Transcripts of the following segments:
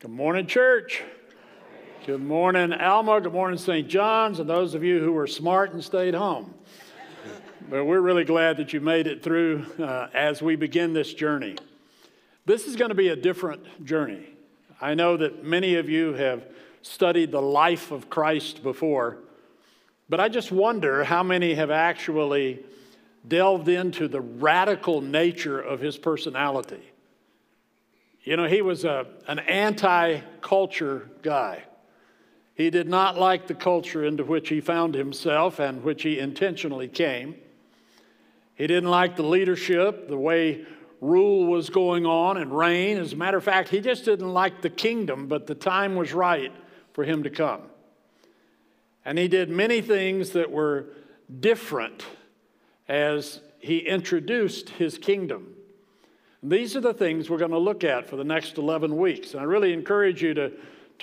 Good morning, church. Good morning, Alma. Good morning, St. John's, and those of you who were smart and stayed home. But we're really glad that you made it through as we begin this journey. This is going to be a different journey. I know that many of you have studied the life of Christ before, but I just wonder how many have actually delved into the radical nature of his personality. You know, he was an anti-culture guy. He did not like the culture into which he found himself and which he intentionally came. He didn't like the leadership, the way rule was going on and reign. As a matter of fact, he just didn't like the kingdom, but the time was right for him to come. And he did many things that were different as he introduced his kingdom. These are the things we're going to look at for the next 11 weeks. And I really encourage you to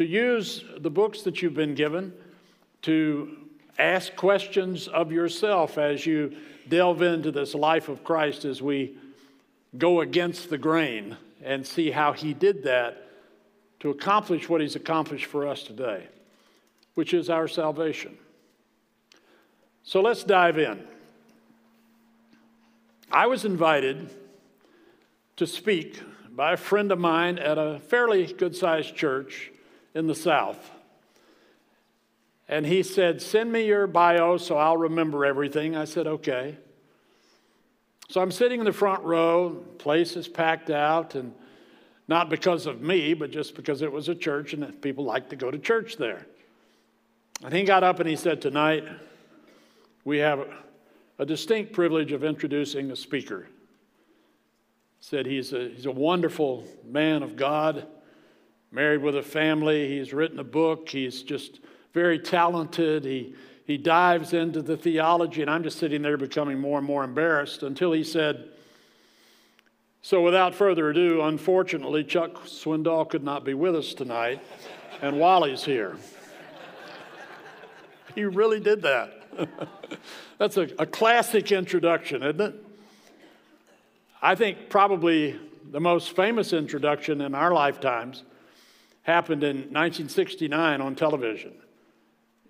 use the books that you've been given to ask questions of yourself as you delve into this life of Christ, as we go against the grain and see how he did that to accomplish what he's accomplished for us today, which is our salvation. So let's dive in. I was invited to speak by a friend of mine at a fairly good-sized church in the South. And he said, "Send me your bio so I'll remember everything." I said, "Okay." So I'm sitting in the front row, place is packed out, and not because of me, but just because it was a church and people like to go to church there. And he got up and he said, "Tonight we have a distinct privilege of introducing a speaker." Said he's a wonderful man of God, married with a family. He's written a book. He's just very talented. He dives into the theology, and I'm just sitting there becoming more and more embarrassed until he said, "So without further ado, unfortunately, Chuck Swindoll could not be with us tonight, and Wally's here." He really did that. That's a classic introduction, isn't it? I think probably the most famous introduction in our lifetimes happened in 1969 on television.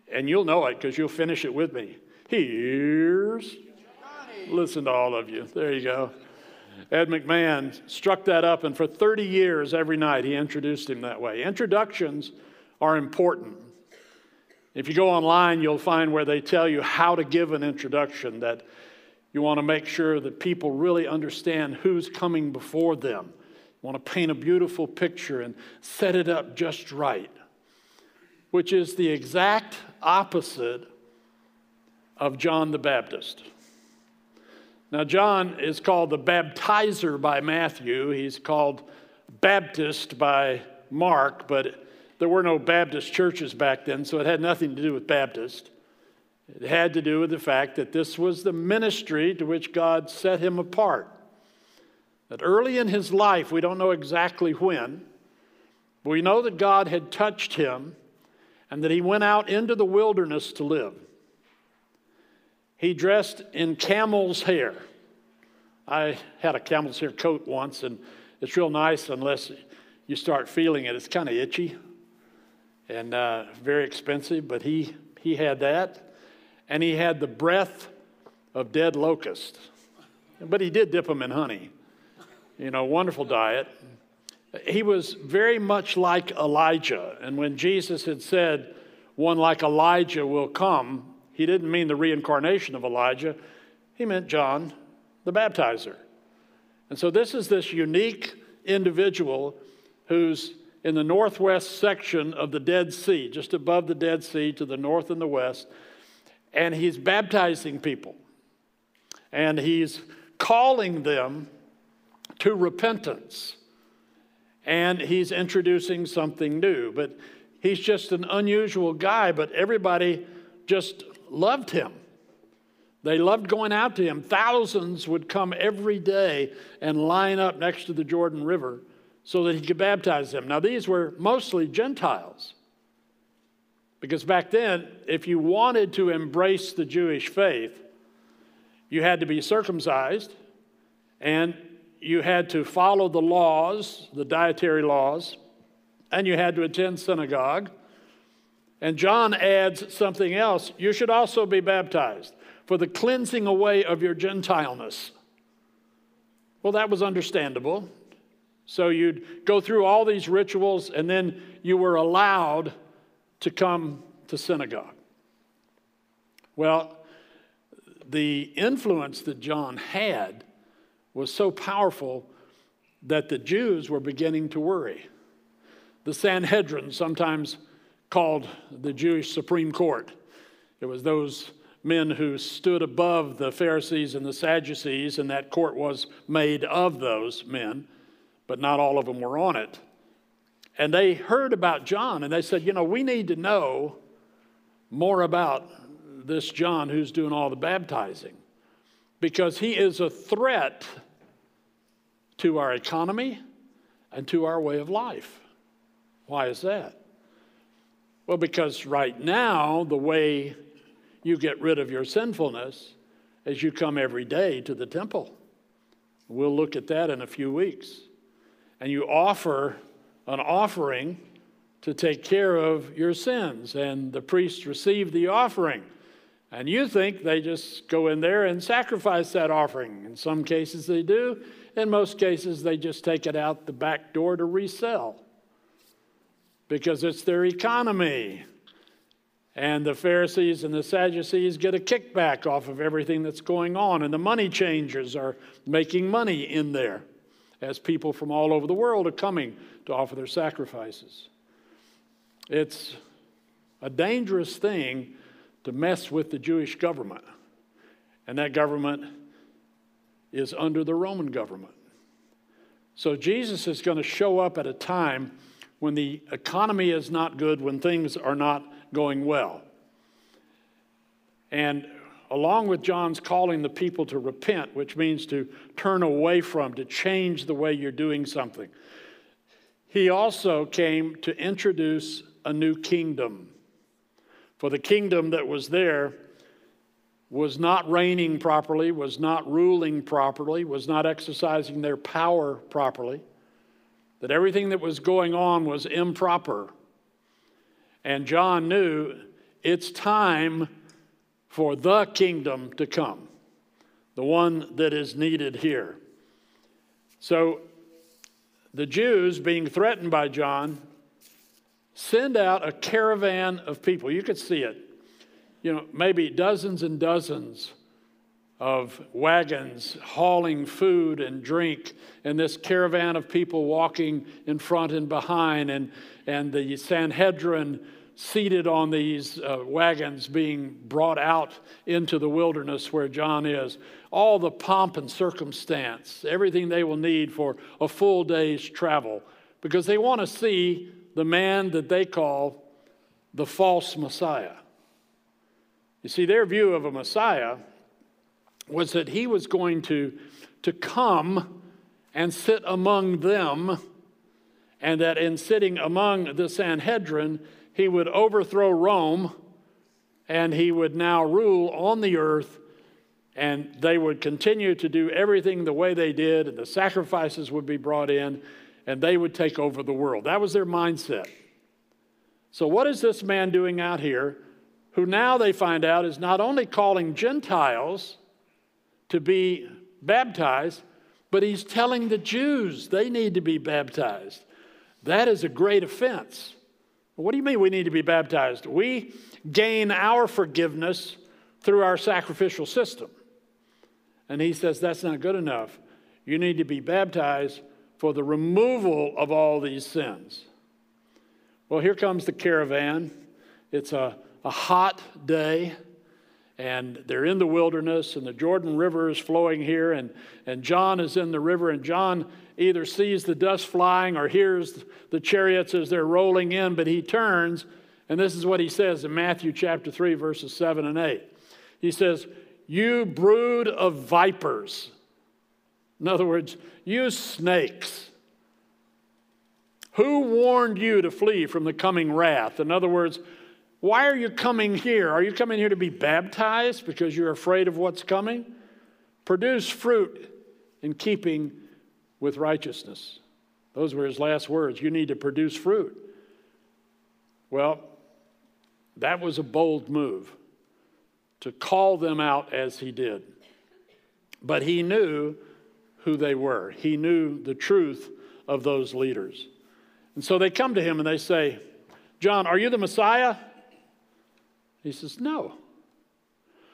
And you'll know it because you'll finish it with me. Here's Johnny. Listen to all of you. There you go. Ed McMahon struck that up, and for 30 years every night he introduced him that way. Introductions are important. If you go online, you'll find where they tell you how to give an introduction, that you want to make sure that people really understand who's coming before them. You want to paint a beautiful picture and set it up just right, which is the exact opposite of John the Baptist. Now, John is called the baptizer by Matthew. He's called Baptist by Mark, but there were no Baptist churches back then, so it had nothing to do with Baptist. It had to do with the fact that this was the ministry to which God set him apart. That early in his life, we don't know exactly when, but we know that God had touched him and that he went out into the wilderness to live. He dressed in camel's hair. I had a camel's hair coat once, and it's real nice unless you start feeling it. It's kind of itchy and very expensive, but he had that. And he had the breath of dead locusts. But he did dip them in honey. You know, wonderful diet. He was very much like Elijah. And when Jesus had said, "One like Elijah will come," he didn't mean the reincarnation of Elijah. He meant John the Baptizer. And so this is this unique individual who's in the northwest section of the Dead Sea, just above the Dead Sea to the north and the west. And he's baptizing people. And he's calling them to repentance. And he's introducing something new. But he's just an unusual guy, but everybody just loved him. They loved going out to him. Thousands would come every day and line up next to the Jordan River so that he could baptize them. Now, these were mostly Gentiles. Because back then, if you wanted to embrace the Jewish faith, you had to be circumcised and you had to follow the laws, the dietary laws, and you had to attend synagogue. And John adds something else. You should also be baptized for the cleansing away of your Gentileness. Well, that was understandable. So you'd go through all these rituals, and then you were allowed to come to synagogue. Well, the influence that John had was so powerful that the Jews were beginning to worry. The Sanhedrin, sometimes called the Jewish Supreme Court. It was those men who stood above the Pharisees and the Sadducees, and that court was made of those men, but not all of them were on it. And they heard about John, and they said, you know, we need to know more about this John who's doing all the baptizing, because he is a threat to our economy and to our way of life. Why is that? Well, because right now, the way you get rid of your sinfulness is you come every day to the temple. We'll look at that in a few weeks. And you offer an offering to take care of your sins. And the priests receive the offering. And you think they just go in there and sacrifice that offering. In some cases they do. In most cases, they just take it out the back door to resell, because it's their economy. And the Pharisees and the Sadducees get a kickback off of everything that's going on. And the money changers are making money in there as people from all over the world are coming to offer their sacrifices. It's a dangerous thing to mess with the Jewish government. And that government is under the Roman government. So Jesus is going to show up at a time when the economy is not good, when things are not going well. And along with John's calling the people to repent, which means to turn away from, to change the way you're doing something, he also came to introduce a new kingdom. For the kingdom that was there was not reigning properly, was not ruling properly, was not exercising their power properly. That everything that was going on was improper. And John knew it's time for the kingdom to come, the one that is needed here. So the Jews, being threatened by John, send out a caravan of people. You could see it. You know, maybe dozens and dozens of wagons hauling food and drink, and this caravan of people walking in front and behind, and the Sanhedrin seated on these wagons being brought out into the wilderness where John is. All the pomp and circumstance, everything they will need for a full day's travel, because they want to see the man that they call the false Messiah. You see, their view of a Messiah was that he was going to come and sit among them, and that in sitting among the Sanhedrin, he would overthrow Rome, and he would now rule on the earth, and they would continue to do everything the way they did, and the sacrifices would be brought in, and they would take over the world. That was their mindset. So what is this man doing out here, who now they find out is not only calling Gentiles to be baptized, but he's telling the Jews they need to be baptized? That is a great offense. What do you mean we need to be baptized? We gain our forgiveness through our sacrificial system. And he says that's not good enough. You need to be baptized for the removal of all these sins. Well, here comes the caravan. It's a hot day. And they're in the wilderness, and the Jordan River is flowing here, and John is in the river, and John either sees the dust flying or hears the chariots as they're rolling in, but he turns, and this is what he says in Matthew chapter 3, verses 7 and 8. He says, "You brood of vipers." In other words, you snakes. "Who warned you to flee from the coming wrath?" In other words, why are you coming here? Are you coming here to be baptized because you're afraid of what's coming? "Produce fruit in keeping with righteousness." Those were his last words. You need to produce fruit. Well, that was a bold move to call them out as he did. But he knew who they were. He knew the truth of those leaders. And so they come to him and they say, John, are you the Messiah? He says, no.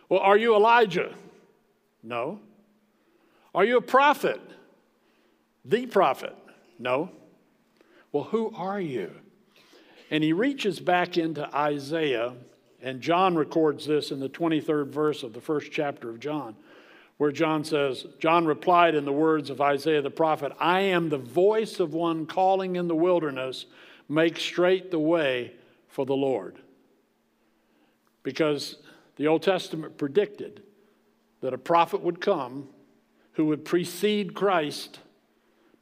Well, are you Elijah? No. Are you a prophet? The prophet? No. Well, who are you? And he reaches back into Isaiah, and John records this in the 23rd verse of the first chapter of John, where John says, John replied in the words of Isaiah the prophet, I am the voice of one calling in the wilderness, make straight the way for the Lord. Because the Old Testament predicted that a prophet would come who would precede Christ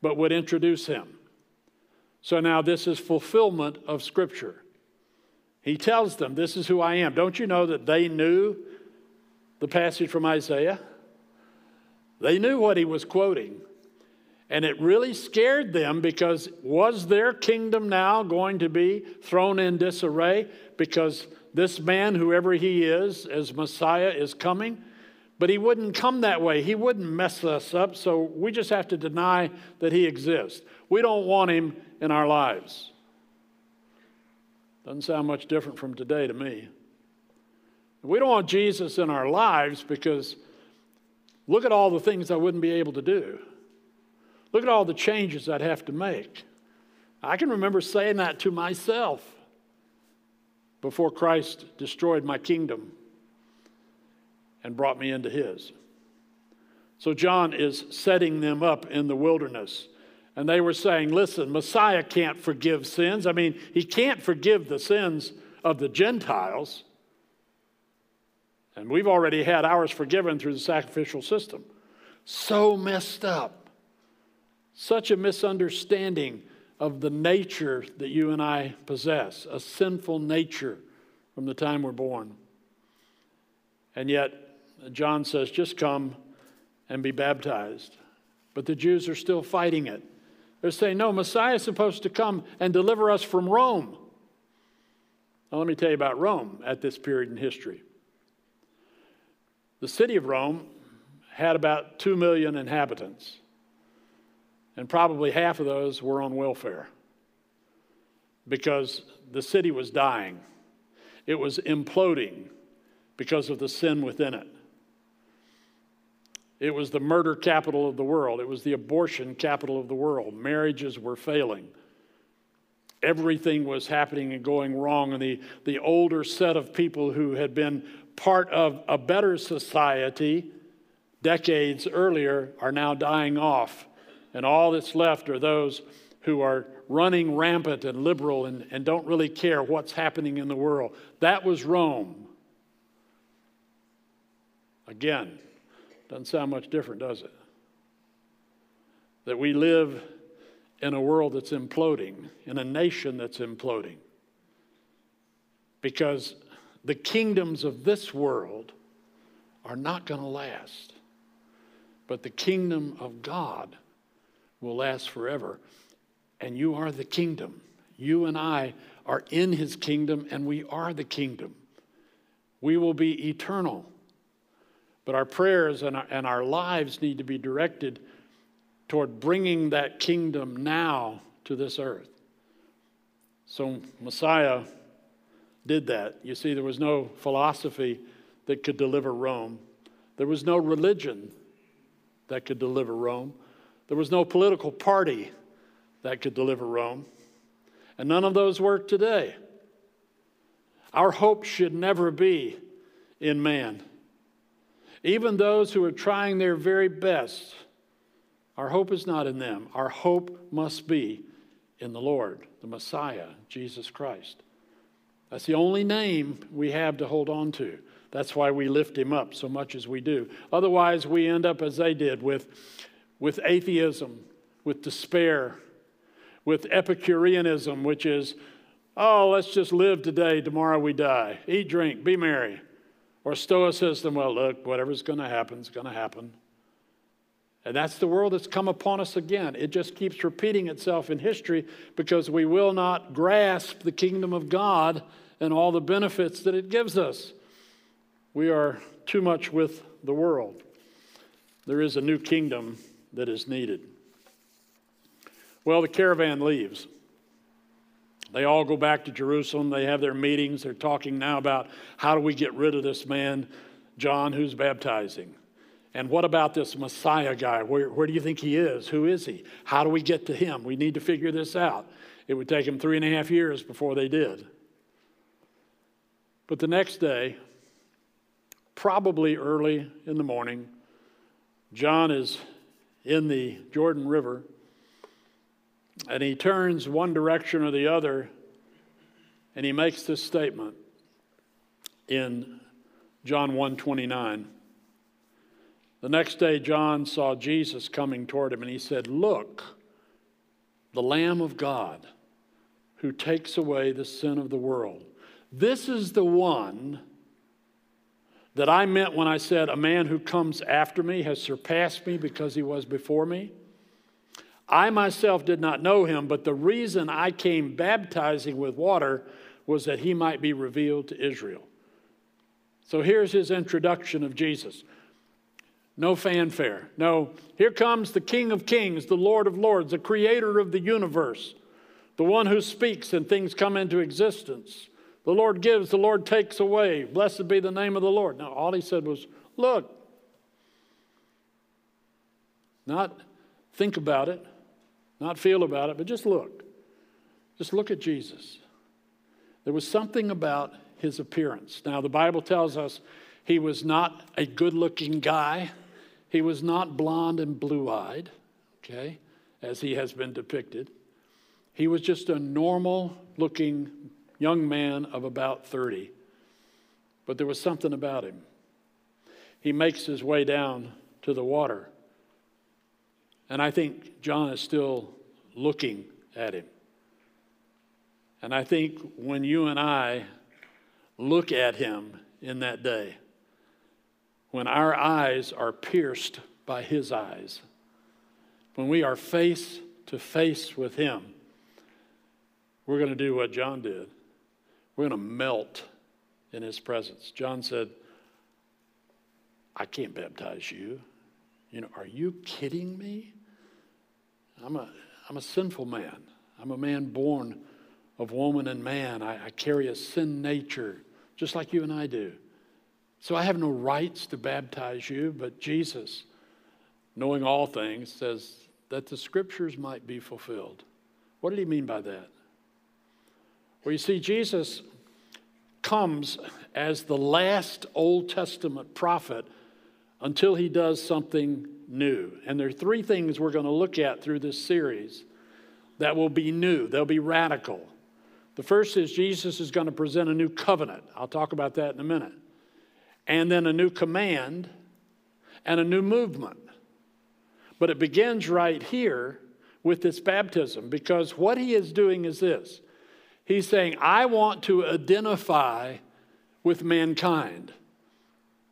but would introduce him. So now this is fulfillment of Scripture. He tells them, this is who I am. Don't you know that they knew the passage from Isaiah? They knew what he was quoting. And it really scared them, because was their kingdom now going to be thrown in disarray because this man, whoever he is, as Messiah, is coming? But he wouldn't come that way. He wouldn't mess us up, so we just have to deny that he exists. We don't want him in our lives. Doesn't sound much different from today to me. We don't want Jesus in our lives because look at all the things I wouldn't be able to do. Look at all the changes I'd have to make. I can remember saying that to myself before Christ destroyed my kingdom and brought me into his. So John is setting them up in the wilderness. And they were saying, listen, Messiah can't forgive sins. I mean, he can't forgive the sins of the Gentiles. And we've already had ours forgiven through the sacrificial system. So messed up. Such a misunderstanding of the nature that you and I possess. A sinful nature from the time we're born. And yet, John says, just come and be baptized. But the Jews are still fighting it. They're saying, no, Messiah is supposed to come and deliver us from Rome. Now, let me tell you about Rome at this period in history. The city of Rome had about 2 million inhabitants, and probably half of those were on welfare because the city was dying. It was imploding because of the sin within it. It was the murder capital of the world. It was the abortion capital of the world. Marriages were failing. Everything was happening and going wrong. And the older set of people who had been part of a better society decades earlier are now dying off. And all that's left are those who are running rampant and liberal and don't really care what's happening in the world. That was Rome. Again, doesn't sound much different, does it? That we live in a world that's imploding, in a nation that's imploding, because the kingdoms of this world are not going to last, but the kingdom of God will last forever. And you are the kingdom. You and I are in his kingdom, and we are the kingdom. We will be eternal. But our prayers and our lives need to be directed toward bringing that kingdom now to this earth. So Messiah did that. You see, there was no philosophy that could deliver Rome. There was no religion that could deliver Rome. There was no political party that could deliver Rome. And none of those work today. Our hope should never be in man. Even those who are trying their very best, our hope is not in them. Our hope must be in the Lord, the Messiah, Jesus Christ. That's the only name we have to hold on to. That's why we lift him up so much as we do. Otherwise, we end up as they did with atheism, with despair, with Epicureanism, which is, oh, let's just live today, tomorrow we die. Eat, drink, be merry. Or Stoicism, well, look, whatever's going to happen is going to happen. And that's the world that's come upon us again. It just keeps repeating itself in history because we will not grasp the kingdom of God and all the benefits that it gives us. We are too much with the world. There is a new kingdom that is needed. Well, the caravan leaves. They all go back to Jerusalem. They have their meetings. They're talking now about how do we get rid of this man, John, who's baptizing? And what about this Messiah guy? Where do you think he is? Who is he? How do we get to him? We need to figure this out. It would take them 3.5 years before they did. But the next day, probably early in the morning, John is in the Jordan River, and he turns one direction or the other, and he makes this statement in John 1:29. The next day, John saw Jesus coming toward him, and he said, "Look, the Lamb of God who takes away the sin of the world. This is the one that I meant when I said, a man who comes after me has surpassed me because he was before me. I myself did not know him, but the reason I came baptizing with water was that he might be revealed to Israel." So here's his introduction of Jesus. No fanfare. No, here comes the King of Kings, the Lord of Lords, the creator of the universe, the one who speaks and things come into existence. The Lord gives, the Lord takes away. Blessed be the name of the Lord. Now, all he said was, look. Not think about it, not feel about it, but just look. Just look at Jesus. There was something about his appearance. Now, the Bible tells us he was not a good-looking guy. He was not blonde and blue-eyed, okay, as he has been depicted. He was just a normal-looking young man of about 30, but there was something about him. He makes his way down to the water, and I think John is still looking at him. And I think when you and I look at him in that day, when our eyes are pierced by his eyes, when we are face to face with him, we're going to do what John did. We're going to melt in his presence. John said, I can't baptize you. You know, are you kidding me? I'm a sinful man. I'm a man born of woman and man. I carry a sin nature, just like you and I do. So I have no rights to baptize you, but Jesus, knowing all things, says that the scriptures might be fulfilled. What did he mean by that? Well, you see, Jesus comes as the last Old Testament prophet until he does something new. And there are three things we're going to look at through this series that will be new. They'll be radical. The first is Jesus is going to present a new covenant. I'll talk about that in a minute. And then a new command and a new movement. But it begins right here with this baptism, because what he is doing is this. He's saying, I want to identify with mankind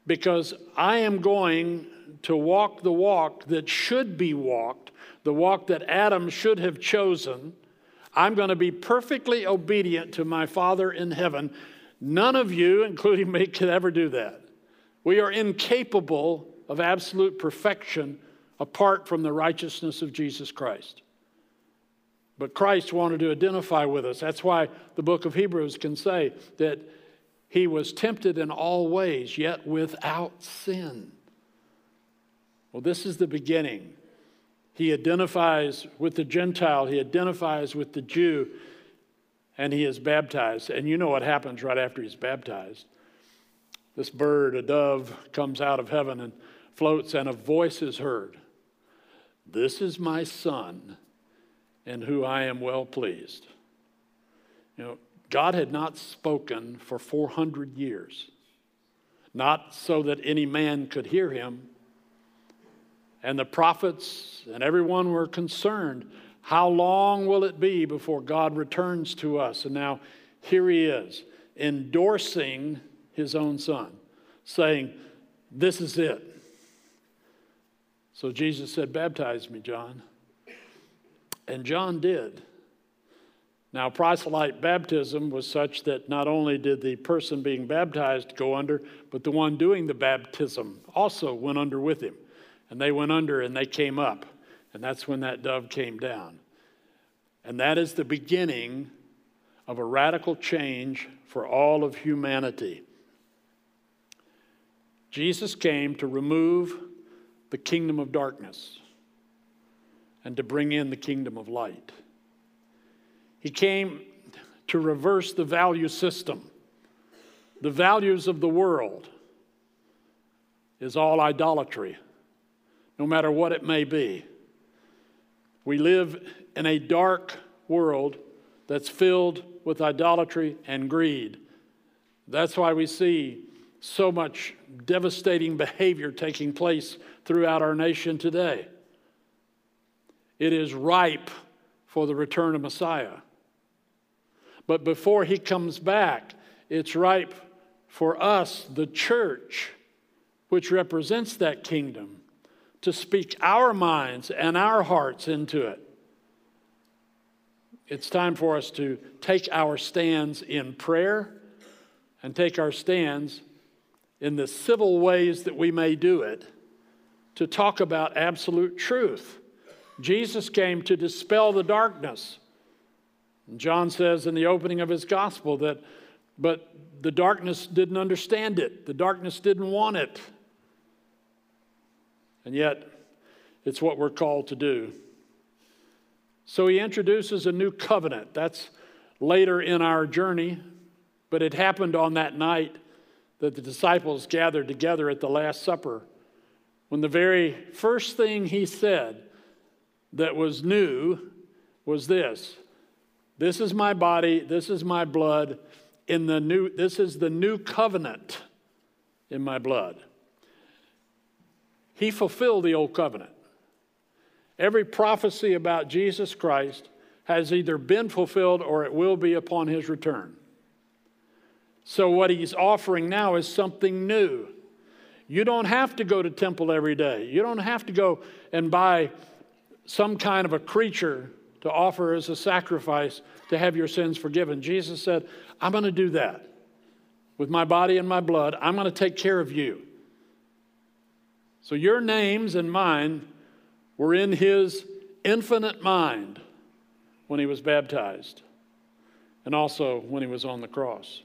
because I am going to walk the walk that should be walked, the walk that Adam should have chosen. I'm going to be perfectly obedient to my Father in heaven. None of you, including me, could ever do that. We are incapable of absolute perfection apart from the righteousness of Jesus Christ. But Christ wanted to identify with us. That's why the book of Hebrews can say that he was tempted in all ways, yet without sin. Well, this is the beginning. He identifies with the Gentile. He identifies with the Jew. And he is baptized. And you know what happens right after he's baptized. This bird, a dove, comes out of heaven and floats, and a voice is heard. This is my son, in who I am well pleased. You know, God had not spoken for 400 years, not so that any man could hear him. And the prophets and everyone were concerned, how long will it be before God returns to us? And now here he is, endorsing his own son, saying, this is it. So Jesus said, "Baptize me, John." And John did. Now, proselyte baptism was such that not only did the person being baptized go under, but the one doing the baptism also went under with him. And they went under and they came up. And that's when that dove came down. And that is the beginning of a radical change for all of humanity. Jesus came to remove the kingdom of darkness and to bring in the kingdom of light. He came to reverse the value system. The values of the world is all idolatry, no matter what it may be. We live in a dark world that's filled with idolatry and greed. That's why we see so much devastating behavior taking place throughout our nation today. It is ripe for the return of Messiah. But before he comes back, it's ripe for us, the church, which represents that kingdom, to speak our minds and our hearts into it. It's time for us to take our stands in prayer and take our stands in the civil ways that we may do it, to talk about absolute truth. Jesus came to dispel the darkness. And John says in the opening of his gospel that, but the darkness didn't understand it. The darkness didn't want it. And yet, it's what we're called to do. So he introduces a new covenant. That's later in our journey, but it happened on that night that the disciples gathered together at the Last Supper, when the very first thing he said that was new was this: "This is my body, this is my blood, this is the new covenant in my blood." He fulfilled the old covenant. Every prophecy about Jesus Christ has either been fulfilled or it will be upon his return. So what he's offering now is something new. You don't have to go to temple every day. You don't have to go and buy some kind of a creature to offer as a sacrifice to have your sins forgiven. Jesus said, "I'm going to do that. With my body and my blood, I'm going to take care of you." So your names and mine were in his infinite mind when he was baptized and also when he was on the cross.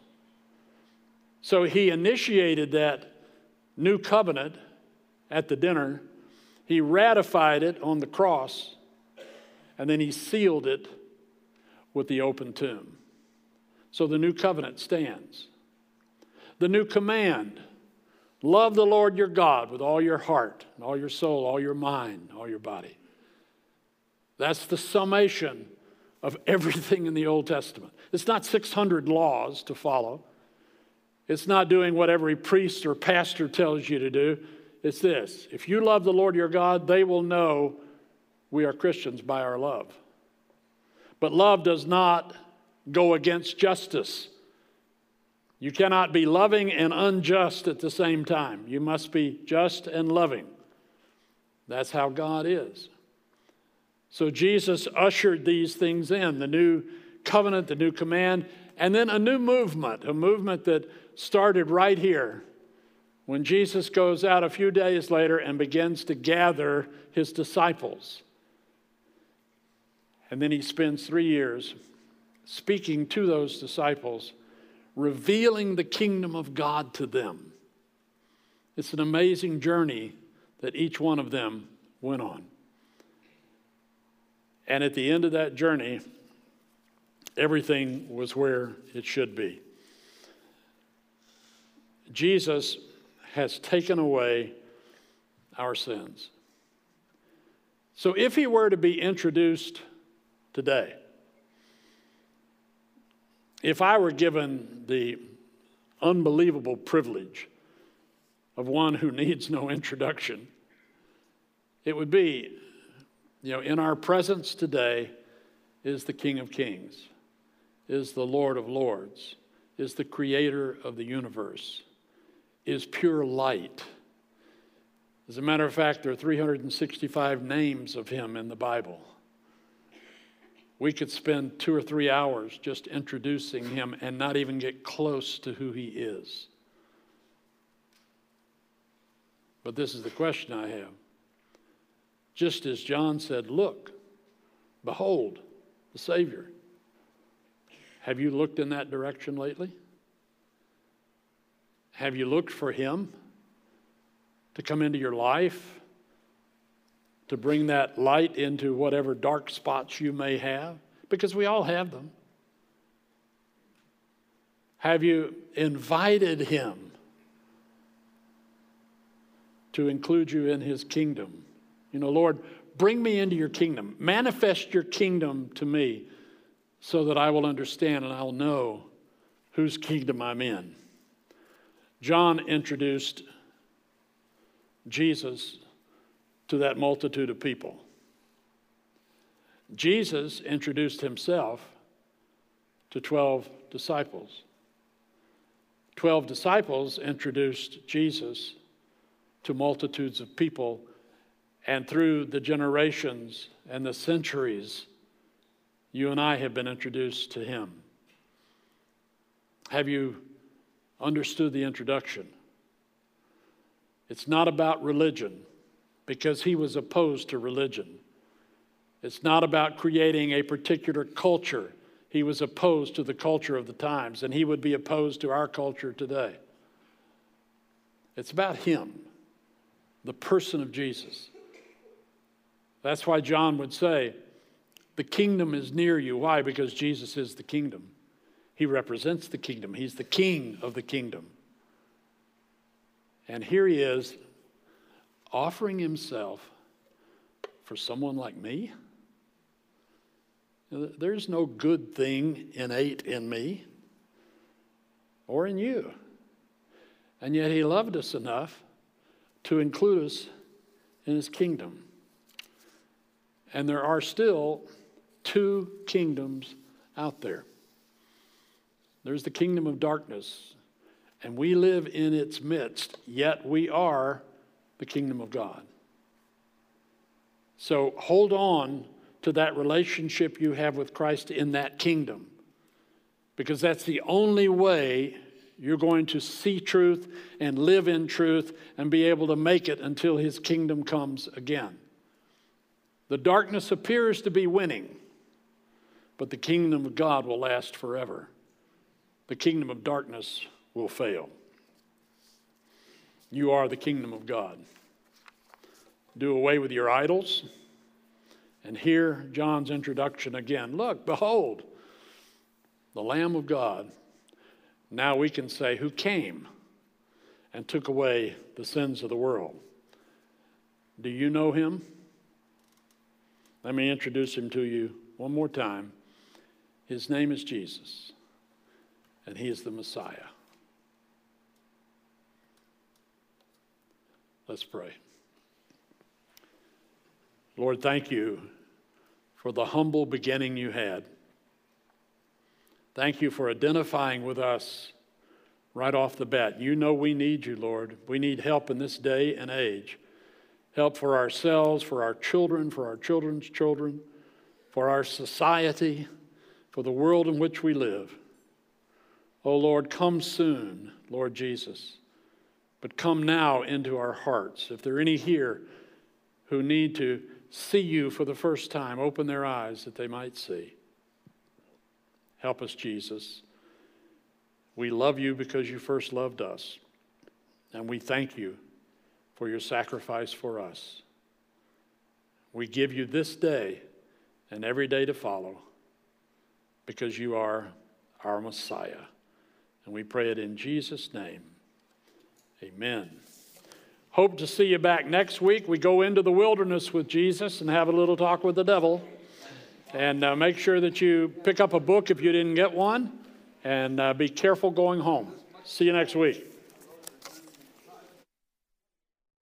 So he initiated that new covenant at the dinner. He ratified it on the cross, and then he sealed it with the open tomb. So the new covenant stands. The new command: love the Lord your God with all your heart, and all your soul, all your mind, all your body. That's the summation of everything in the Old Testament. It's not 600 laws to follow. It's not doing what every priest or pastor tells you to do. It's this: if you love the Lord your God, they will know we are Christians by our love. But love does not go against justice. You cannot be loving and unjust at the same time. You must be just and loving. That's how God is. So Jesus ushered these things in: the new covenant, the new command, and then a new movement, a movement that started right here when Jesus goes out a few days later and begins to gather his disciples. And then he spends 3 years speaking to those disciples, revealing the kingdom of God to them. It's an amazing journey that each one of them went on. And at the end of that journey, everything was where it should be. Jesus has taken away our sins. So if he were to be introduced today, if I were given the unbelievable privilege of one who needs no introduction, it would be, in our presence today is the King of Kings, is the Lord of Lords, is the creator of the universe, is pure light, As a matter of fact, there are 365 names of him in the Bible. We could spend 2 or 3 hours just introducing him and not even get close to who he is. But this is the question I have. Just as John said, look, behold, the Savior. Have you looked in that direction lately? Have you looked for him to come into your life, to bring that light into whatever dark spots you may have? Because we all have them. Have you invited him to include you in his kingdom? You know, Lord, bring me into your kingdom. Manifest your kingdom to me so that I will understand and I'll know whose kingdom I'm in. John introduced Jesus to that multitude of people. Jesus introduced himself to 12 disciples. 12 disciples introduced Jesus to multitudes of people, and through the generations and the centuries, you and I have been introduced to him. Have you understood the introduction? It's not about religion, because he was opposed to religion. It's not about creating a particular culture. He was opposed to the culture of the times, and he would be opposed to our culture today. It's about him, the person of Jesus. That's why John would say, the kingdom is near you. Why? Because Jesus is the kingdom. He represents the kingdom. He's the king of the kingdom. And here he is offering himself for someone like me. There's no good thing innate in me or in you. And yet he loved us enough to include us in his kingdom. And there are still 2 kingdoms out there. There's the kingdom of darkness, and we live in its midst, yet we are the kingdom of God. So hold on to that relationship you have with Christ in that kingdom, because that's the only way you're going to see truth and live in truth and be able to make it until his kingdom comes again. The darkness appears to be winning, but the kingdom of God will last forever. The kingdom of darkness will fail. You are the kingdom of God. Do away with your idols. And here, John's introduction again. Look, behold, the Lamb of God. Now we can say, who came and took away the sins of the world. Do you know him? Let me introduce him to you one more time. His name is Jesus, and he is the Messiah. Let's pray. Lord, thank you for the humble beginning you had. Thank you for identifying with us right off the bat. You know we need you, Lord. We need help in this day and age. Help for ourselves, for our children, for our children's children, for our society, for the world in which we live. Oh, Lord, come soon, Lord Jesus, but come now into our hearts. If there are any here who need to see you for the first time, open their eyes that they might see. Help us, Jesus. We love you because you first loved us, and we thank you for your sacrifice for us. We give you this day and every day to follow, because you are our Messiah. And we pray it in Jesus' name. Amen. Hope to see you back next week. We go into the wilderness with Jesus and have a little talk with the devil. And make sure that you pick up a book if you didn't get one. And be careful going home. See you next week.